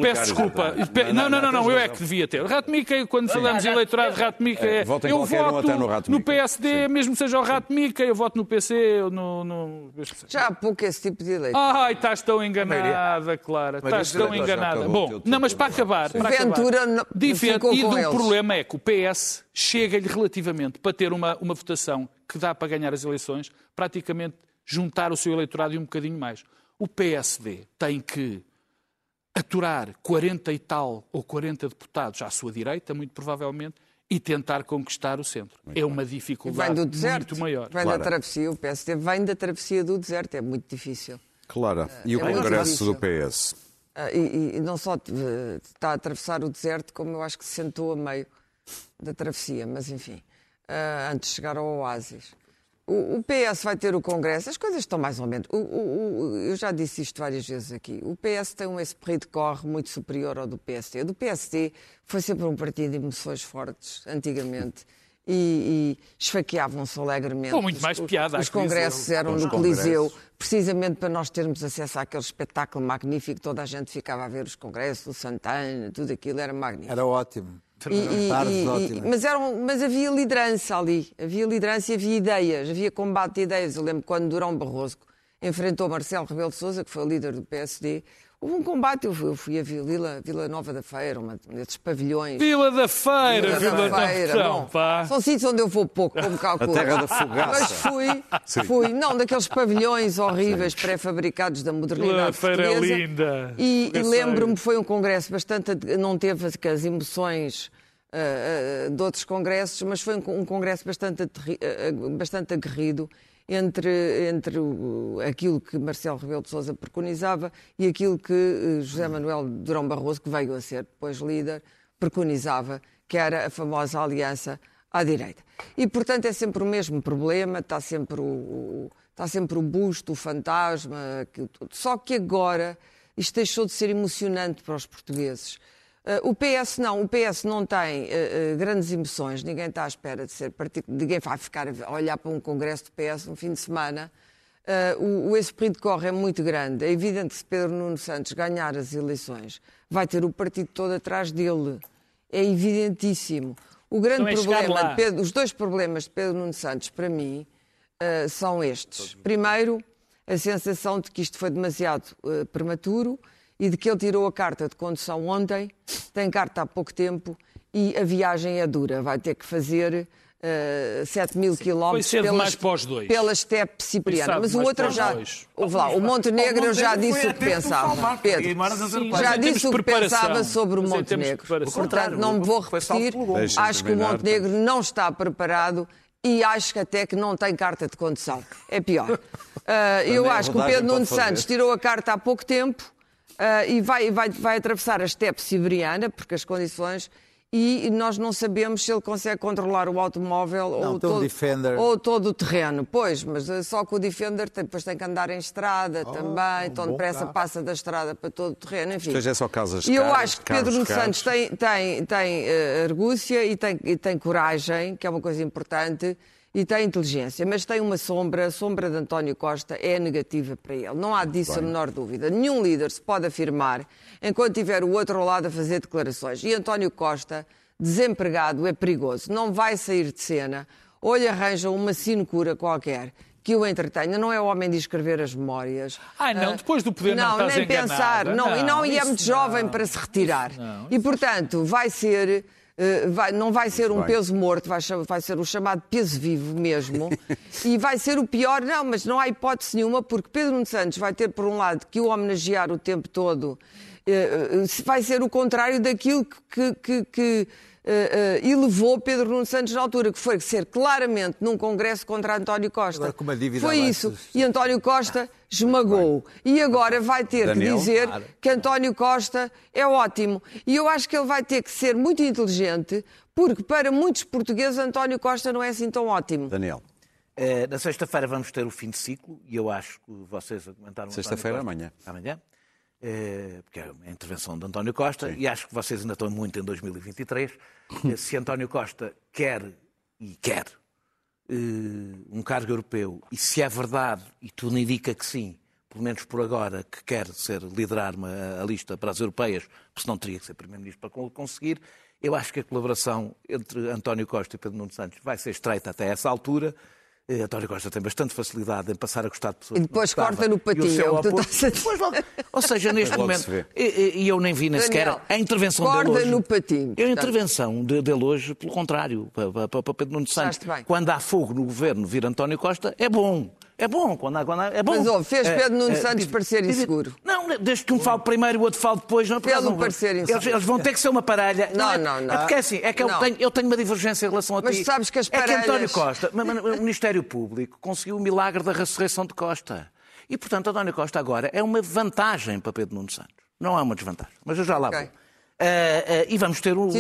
Peço desculpa. Não, eu é que devia ter. Rato Mickey, quando falamos eleitorado de rato Mickey, é... Eu voto no PSD, mesmo que seja o rato Mickey, eu voto no PC, ou no... Já há pouco esse tipo de eleitor. Ai, estás tão enganada, Clara. Estás tão enganada. Bom, não, mas para acabar... Ventura... E o problema é que o PS chega-lhe relativamente para ter uma votação que dá para ganhar as eleições, praticamente juntar o seu eleitorado e um bocadinho mais. O PSD tem que aturar 40 e tal ou 40 deputados à sua direita, muito provavelmente, e tentar conquistar o centro. Muito é uma dificuldade muito maior. Vem da travessia, o PSD vem da travessia do deserto, é muito difícil. Claro, e o Congresso do PS? E não só está a atravessar o deserto, como eu acho que se sentou a meio da travessia, mas enfim, antes de chegar ao oásis. O PS vai ter o Congresso, as coisas estão mais ou menos... eu já disse isto várias vezes aqui, o PS tem um esprit de corre muito superior ao do PSD. O do PSD foi sempre um partido de emoções fortes, antigamente, e esfaqueavam-se alegremente. Com muito mais piada. Os congressos eram no Coliseu, precisamente para nós termos acesso àquele espetáculo magnífico. Toda a gente ficava a ver os congressos, o Santana, tudo aquilo era magnífico. Era ótimo. Mas havia liderança ali, havia liderança e havia ideias, havia combate de ideias. Eu lembro quando Durão Barroso enfrentou Marcelo Rebelo de Sousa, que foi o líder do PSD, houve um combate. Eu fui a Vila Nova da Feira, desses pavilhões. Vila da Feira. Bom, são sítios onde eu vou pouco, como calculo. A terra da fogaça. Mas fui não, daqueles pavilhões horríveis, pré-fabricados da modernidade. A Feira é linda. E lembro-me, foi um congresso bastante, não teve as emoções de outros congressos, mas foi um congresso bastante aguerrido. Entre aquilo que Marcelo Rebelo de Sousa preconizava e aquilo que José Manuel Durão Barroso, que veio a ser depois líder, preconizava, que era a famosa aliança à direita. E, portanto, é sempre o mesmo problema, está sempre o busto, o fantasma, aquilo tudo. Só que agora isto deixou de ser emocionante para os portugueses. O PS não tem grandes emoções, ninguém está à espera de ser partido, ninguém vai ficar a olhar para um congresso do PS no fim de semana. O espírito de corre é muito grande. É evidente que se Pedro Nuno Santos ganhar as eleições, vai ter o partido todo atrás dele. É evidentíssimo. O grande problema, os dois problemas de Pedro Nuno Santos, para mim, são estes. Primeiro, a sensação de que isto foi demasiado prematuro, e de que ele tirou a carta de condução ontem, tem carta há pouco tempo e a viagem é dura. Vai ter que fazer 7.000 quilómetros pela estepe cipriana. Mas o outro já... O Montenegro já disse o que pensava. Pedro, já disse o que pensava sobre o Montenegro. Portanto, não me vou repetir. Acho que o Montenegro não está preparado e acho que até que não tem carta de condução. É pior. Eu acho que o Pedro Nuno Santos tirou a carta há pouco tempo, e vai atravessar a estepe siberiana, porque as condições, e nós não sabemos se ele consegue controlar o automóvel ou todo o terreno. Pois, mas só que o Defender depois tem que andar em estrada também, então depressa passa da estrada para todo o terreno, enfim. Ou seja, é só casas caras. E eu acho que Pedro Nuno Santos tem argúcia e tem coragem, que é uma coisa importante, e tem inteligência, mas tem uma sombra. A sombra de António Costa é negativa para ele. Não há disso a menor dúvida. Nenhum líder se pode afirmar enquanto tiver o outro ao lado a fazer declarações. E António Costa, desempregado, é perigoso. Não vai sair de cena ou lhe arranja uma sinecura qualquer que o entretenha. Não é o homem de escrever as memórias. Não, depois do poder não estás enganado. Pensar. E é muito jovem para se retirar. E, portanto, vai ser... não vai ser um peso morto, vai ser o chamado peso vivo mesmo, e vai ser o pior, mas não há hipótese nenhuma, porque Pedro Nuno Santos vai ter, por um lado, que o homenagear o tempo todo, vai ser o contrário daquilo que elevou Pedro Nuno Santos na altura, que foi ser claramente num congresso contra António Costa. Agora, foi isso, e António Costa esmagou. E agora vai ter que dizer que António Costa é ótimo. E eu acho que ele vai ter que ser muito inteligente, porque para muitos portugueses António Costa não é assim tão ótimo. Daniel. Na sexta-feira vamos ter o fim de ciclo, e eu acho que vocês argumentaram... Sexta-feira, amanhã. Porque é a intervenção de António Costa. Sim. E acho que vocês ainda estão muito em 2023. Se António Costa quer um cargo europeu, e se é verdade, e tudo indica que sim, pelo menos por agora, que quer liderar a lista para as europeias, porque senão teria que ser Primeiro-Ministro para conseguir, eu acho que a colaboração entre António Costa e Pedro Nuno Santos vai ser estreita até essa altura. António Costa tem bastante facilidade em passar a gostar de pessoas. E depois corta no patinho. Ou seja, neste momento, e eu nem vi nem sequer a intervenção dele hoje. Corta no patinho. A intervenção dele hoje, pelo contrário, para Pedro Nuno Santos. Quando há fogo no governo, vir António Costa, é bom. É bom, quando há, é bom. Mas fez Pedro Nuno Santos parecer inseguro. Não, desde que um fale primeiro e o outro fale depois. Não, parecer inseguro. Eles vão ter que ser uma parelha. Não. É porque é assim, é que eu tenho uma divergência em relação a ti. Mas sabes que as parelhas... É que António Costa, o Ministério Público, conseguiu o milagre da ressurreição de Costa. E, portanto, António Costa agora é uma vantagem para Pedro Nuno Santos. Não é uma desvantagem, mas eu já lá vou. E vamos ter um...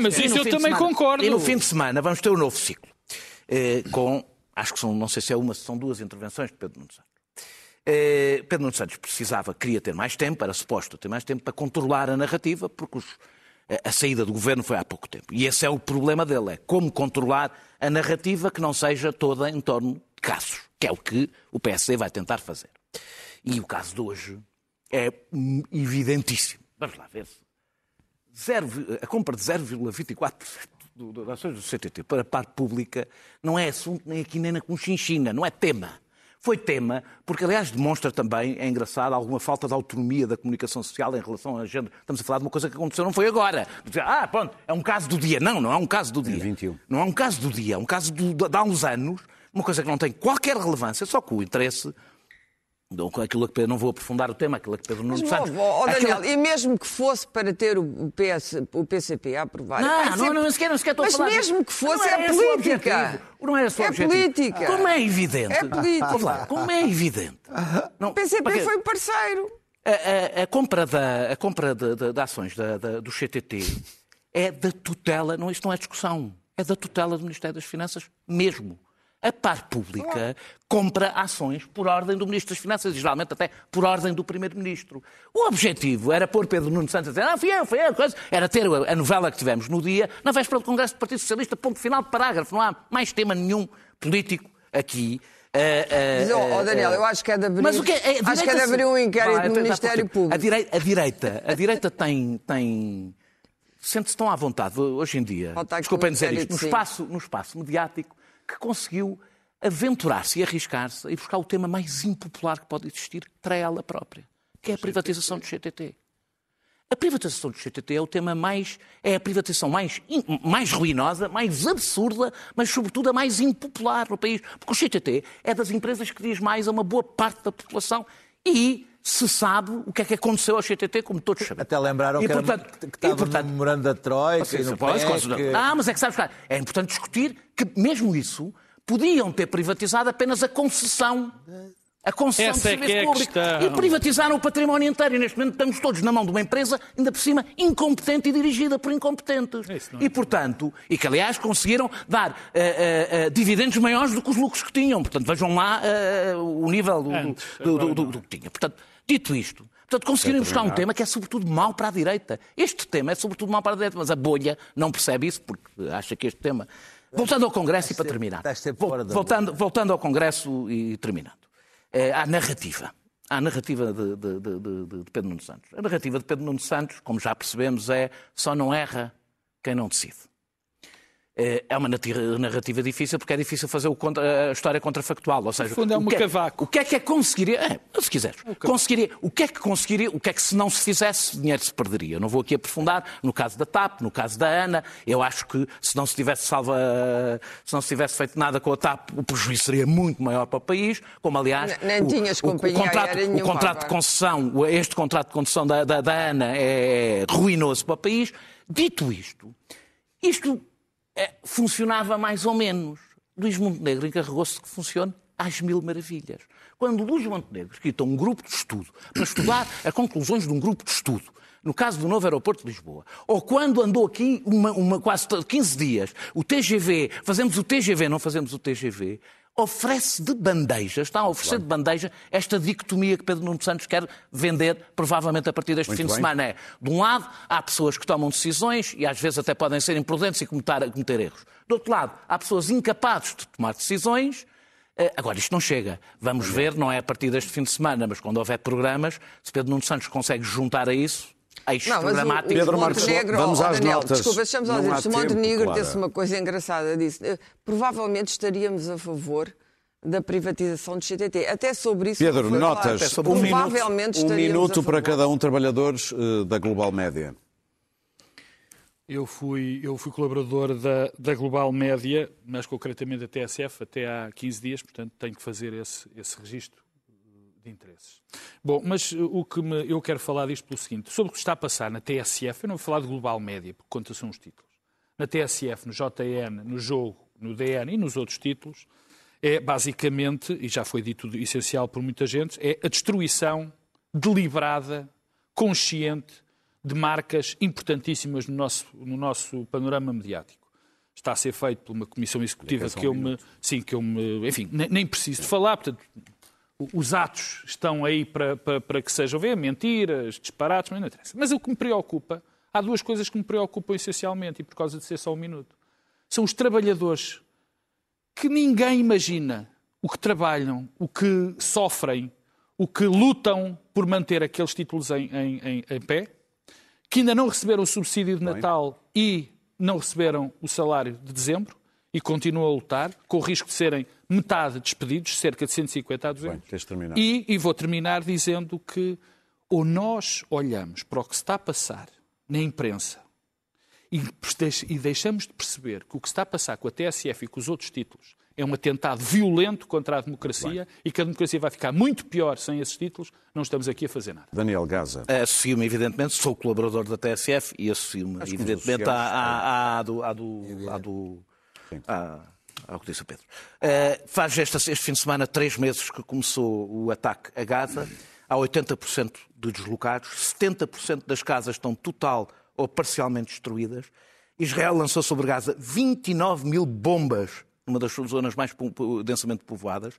mas isso eu também concordo. E no fim de semana vamos ter um novo ciclo. Acho que são, não sei se é uma, são duas intervenções de Pedro Nuno Santos. Pedro Nuno Santos queria ter mais tempo, era suposto ter mais tempo para controlar a narrativa, porque os a saída do governo foi há pouco tempo. E esse é o problema dele, é como controlar a narrativa que não seja toda em torno de casos, que é o que o PSD vai tentar fazer. E o caso de hoje é evidentíssimo. Vamos lá ver. A compra de 0,24% das ações do CTT para a parte pública não é assunto nem aqui nem na Conchinchina, não é tema. Foi tema, porque aliás demonstra também, é engraçado, alguma falta de autonomia da comunicação social em relação à agenda. Estamos a falar de uma coisa que aconteceu, não foi agora. Ah, pronto, é um caso do dia. Não, não é um caso do dia. 21. Não é um caso do dia, é um caso de há uns anos, uma coisa que não tem qualquer relevância, só que o interesse... Aquilo que Pedro, não vou aprofundar o tema, aquilo que Pedro Nuno Santos... Oh, Daniel, aquela... e mesmo que fosse para ter o PCP a aprovar... Não sequer estou a falar... Mas mesmo que fosse, é política. Não era só objetivo. É política. Como é evidente... É política. Como é evidente... O PCP foi parceiro. A compra de ações do CTT é da tutela... Não, isto não é discussão. É da tutela do Ministério das Finanças mesmo. A parte pública compra ações por ordem do Ministro das Finanças, e geralmente até por ordem do Primeiro-Ministro. O objetivo era pôr Pedro Nuno Santos a dizer, fui eu, coisa. Era ter a novela que tivemos no dia, na véspera do Congresso do Partido Socialista, ponto final de parágrafo. Não há mais tema nenhum político aqui. Daniel, eu acho que é de abrir, um inquérito no Ministério Público. A direita tem sente-se tão à vontade hoje em dia, desculpem dizer isto, no espaço mediático, que conseguiu aventurar-se e arriscar-se e buscar o tema mais impopular que pode existir para ela própria, que é a privatização do CTT. A privatização do CTT é o tema mais ruinosa, mais absurda, mas sobretudo a mais impopular no país, porque o CTT é das empresas que diz mais a uma boa parte da população e se sabe o que é que aconteceu ao CTT, como todos sabem. Até lembraram que estava no memorando da Troika e no PEC. Mas é que sabes, claro, é importante discutir que mesmo isso podiam ter privatizado apenas a concessão. A concessão de serviço público. E privatizaram o património inteiro. E neste momento estamos todos na mão de uma empresa, ainda por cima, incompetente e dirigida por incompetentes. E, portanto, e que, aliás, conseguiram dar dividendos maiores do que os lucros que tinham. Portanto, vejam lá o nível do que tinha. Portanto, dito isto, conseguiram buscar um tema que é sobretudo mau para a direita. Este tema é sobretudo mau para a direita, mas a bolha não percebe isso porque acha que este tema... Voltando ao Congresso e para terminar. Voltando ao Congresso e terminando. À narrativa de Pedro Nuno Santos. A narrativa de Pedro Nuno Santos, como já percebemos, é só não erra quem não decide. É uma narrativa difícil porque é difícil fazer a história contrafactual. Ou seja, o que é que conseguiria... se quiseres. O que é que se não se fizesse, o dinheiro se perderia. Eu não vou aqui aprofundar no caso da TAP, no caso da ANA. Eu acho que se não se tivesse feito nada com a TAP, o prejuízo seria muito maior para o país, como aliás este contrato de concessão da ANA é ruinoso para o país. Dito isto funcionava mais ou menos. Luís Montenegro encarregou-se que funcione às mil maravilhas. Quando Luís Montenegro escrita um grupo de estudo para estudar as conclusões de um grupo de estudo, no caso do novo aeroporto de Lisboa, ou quando andou aqui quase 15 dias, o TGV, fazemos o TGV, não fazemos o TGV, oferece de bandeja, está a oferecer de bandeja esta dicotomia que Pedro Nuno Santos quer vender, provavelmente a partir deste fim de semana. É, de um lado, há pessoas que tomam decisões e às vezes até podem ser imprudentes e cometer erros. Do outro lado, há pessoas incapazes de tomar decisões. Agora, isto não chega. Vamos ver, não é a partir deste fim de semana, mas quando houver programas, se Pedro Nuno Santos consegue juntar a isso, é isto dramático. Pedro Montenegro, vamos às notas. Desculpa, deixamos aos dias. Se o Montenegro disse uma coisa engraçada, disse provavelmente estaríamos a favor da privatização do CTT. Até sobre isso... Pedro, notas. Provavelmente um minuto para cada um trabalhadores da Global Média. Eu fui colaborador da Global Média, mas concretamente da TSF, até há 15 dias, portanto tenho que fazer esse registro de interesses. Bom, mas eu quero falar disto pelo seguinte. Sobre o que está a passar na TSF, eu não vou falar de Global Média, porque conta são os títulos. Na TSF, no JN, no Jogo, no DN e nos outros títulos, é basicamente, e já foi dito essencial por muita gente, é a destruição deliberada, consciente, de marcas importantíssimas no nosso panorama mediático. Está a ser feito por uma comissão executiva nem preciso de falar, portanto... Os atos estão aí para que sejam mentiras, disparates, mas não interessa. Mas o que me preocupa Há duas coisas que me preocupam essencialmente, e por causa de ser só um minuto. São os trabalhadores, que ninguém imagina o que trabalham, o que sofrem, o que lutam por manter aqueles títulos em pé, que ainda não receberam o subsídio de Natal e não receberam o salário de dezembro e continuam a lutar, com o risco de serem metade despedidos, cerca de 150 a 200. Bem, tens de terminar. E vou terminar dizendo que ou nós olhamos para o que se está a passar na imprensa e deixamos de perceber que o que se está a passar com a TSF e com os outros títulos é um atentado violento contra a democracia e que a democracia vai ficar muito pior sem esses títulos, não estamos aqui a fazer nada. Daniel Gaza. Associo-me, evidentemente, sou colaborador da TSF e associo-me, evidentemente, ao que disse o Pedro. Faz este fim de semana 3 meses que começou o ataque a Gaza, há 80% de deslocados, 70% das casas estão total ou parcialmente destruídas. Israel lançou sobre Gaza 29 mil bombas, uma das zonas mais densamente povoadas.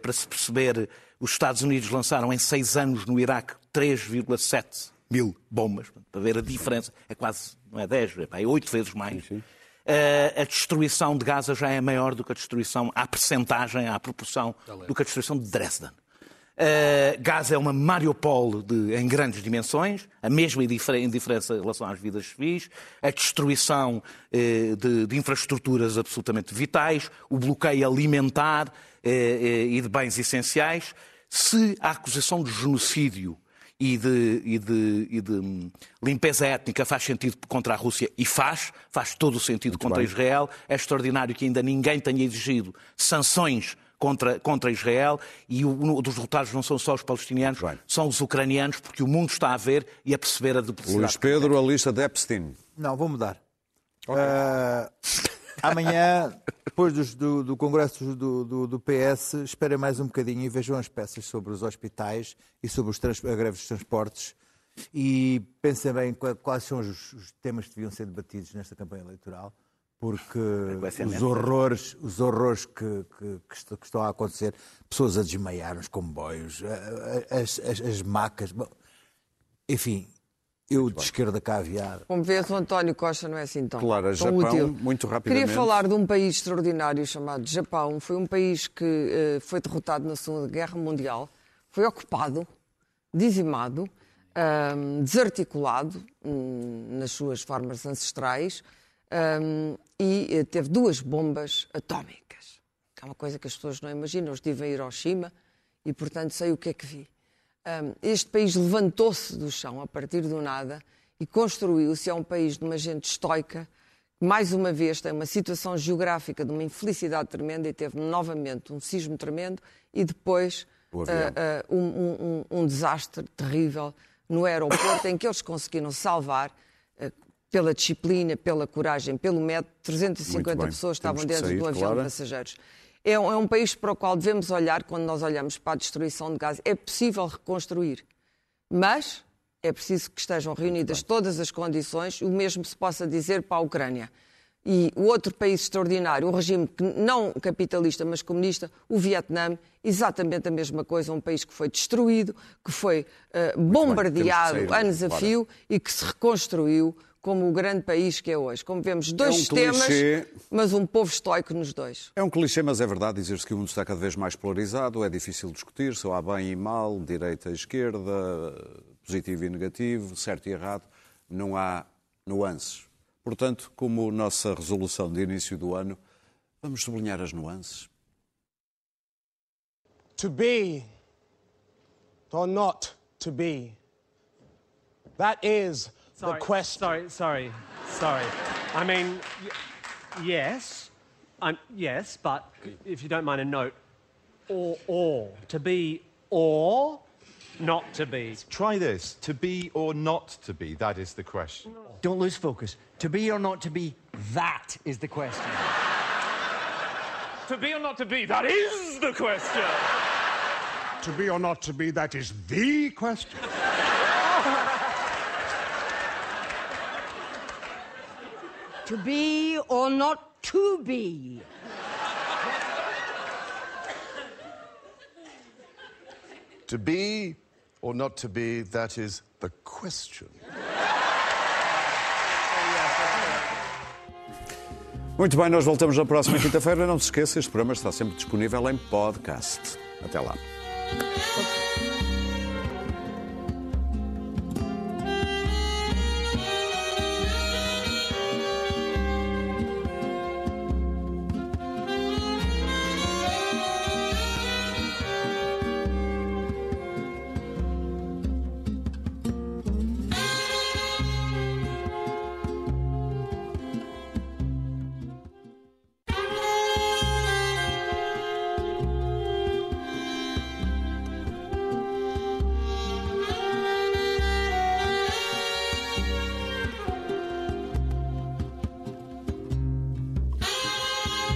Para se perceber, os Estados Unidos lançaram em 6 anos no Iraque 3,7 mil bombas. Para ver a diferença, é quase, não é 10, é 8 vezes mais. Sim, sim. A destruição de Gaza já é maior do que a destruição, à percentagem, à proporção, do que a destruição de Dresden. Gaza é uma Mariupol em grandes dimensões, a mesma indiferença em relação às vidas civis, a destruição de infraestruturas absolutamente vitais, o bloqueio alimentar e de bens essenciais. Se a acusação de genocídio e de limpeza étnica faz sentido contra a Rússia, e faz todo o sentido contra Israel, é extraordinário que ainda ninguém tenha exigido sanções contra Israel, e dos derrotados não são só os palestinianos, são os ucranianos, porque o mundo está a ver e a perceber a duplicidade. Luís Pedro, a lista de Epstein. Não, vou mudar. Okay. Amanhã, depois do Congresso do PS, esperem mais um bocadinho e vejam as peças sobre os hospitais e sobre a greve dos transportes e pensem bem quais são os temas que deviam ser debatidos nesta campanha eleitoral. Porque os horrores que estão a acontecer, pessoas a desmaiar nos comboios, as macas, bom, enfim, eu de esquerda caviar. Como vês, o António Costa não é assim tão útil. Claro, Japão, útil. Muito rapidamente. Queria falar de um país extraordinário chamado Japão. Foi um país que foi derrotado na Segunda Guerra Mundial, foi ocupado, dizimado, desarticulado nas suas formas ancestrais. E teve 2 bombas atómicas, que é uma coisa que as pessoas não imaginam. Eu estive em Hiroshima e, portanto, sei o que é que vi. Este país levantou-se do chão a partir do nada e construiu-se. É um país de uma gente estoica, que, mais uma vez, tem uma situação geográfica de uma infelicidade tremenda e teve novamente um sismo tremendo e depois um desastre terrível no aeroporto em que eles conseguiram salvar... pela disciplina, pela coragem, pelo método, 350 pessoas estavam dentro do avião de passageiros. É um país para o qual devemos olhar quando nós olhamos para a destruição de Gaza. É possível reconstruir, mas é preciso que estejam reunidas todas as condições, o mesmo se possa dizer para a Ucrânia. E o outro país extraordinário, um regime que não capitalista, mas comunista, o Vietnã, exatamente a mesma coisa, um país que foi destruído, que foi bombardeado anos a fio e que se reconstruiu como o grande país que é hoje. Como vemos, dois sistemas, mas um povo estoico nos dois. É um clichê, mas é verdade dizer-se que o mundo está cada vez mais polarizado, é difícil discutir, só há bem e mal, direita e esquerda, positivo e negativo, certo e errado, não há nuances. Portanto, como nossa resolução de início do ano, vamos sublinhar as nuances. To be or not to be, that is... Sorry. I mean, yes, but if you don't mind a note, or, to be or not to be. Try this, to be or not to be, that is the question. Don't lose focus. To be or not to be, that is the question. To be or not to be, that is the question. To be or not to be, that is the question. To be or not to be. To be or not to be, that is the question. Muito bem, nós voltamos na próxima quinta-feira. Não se esqueça, este programa está sempre disponível em podcast. Até lá.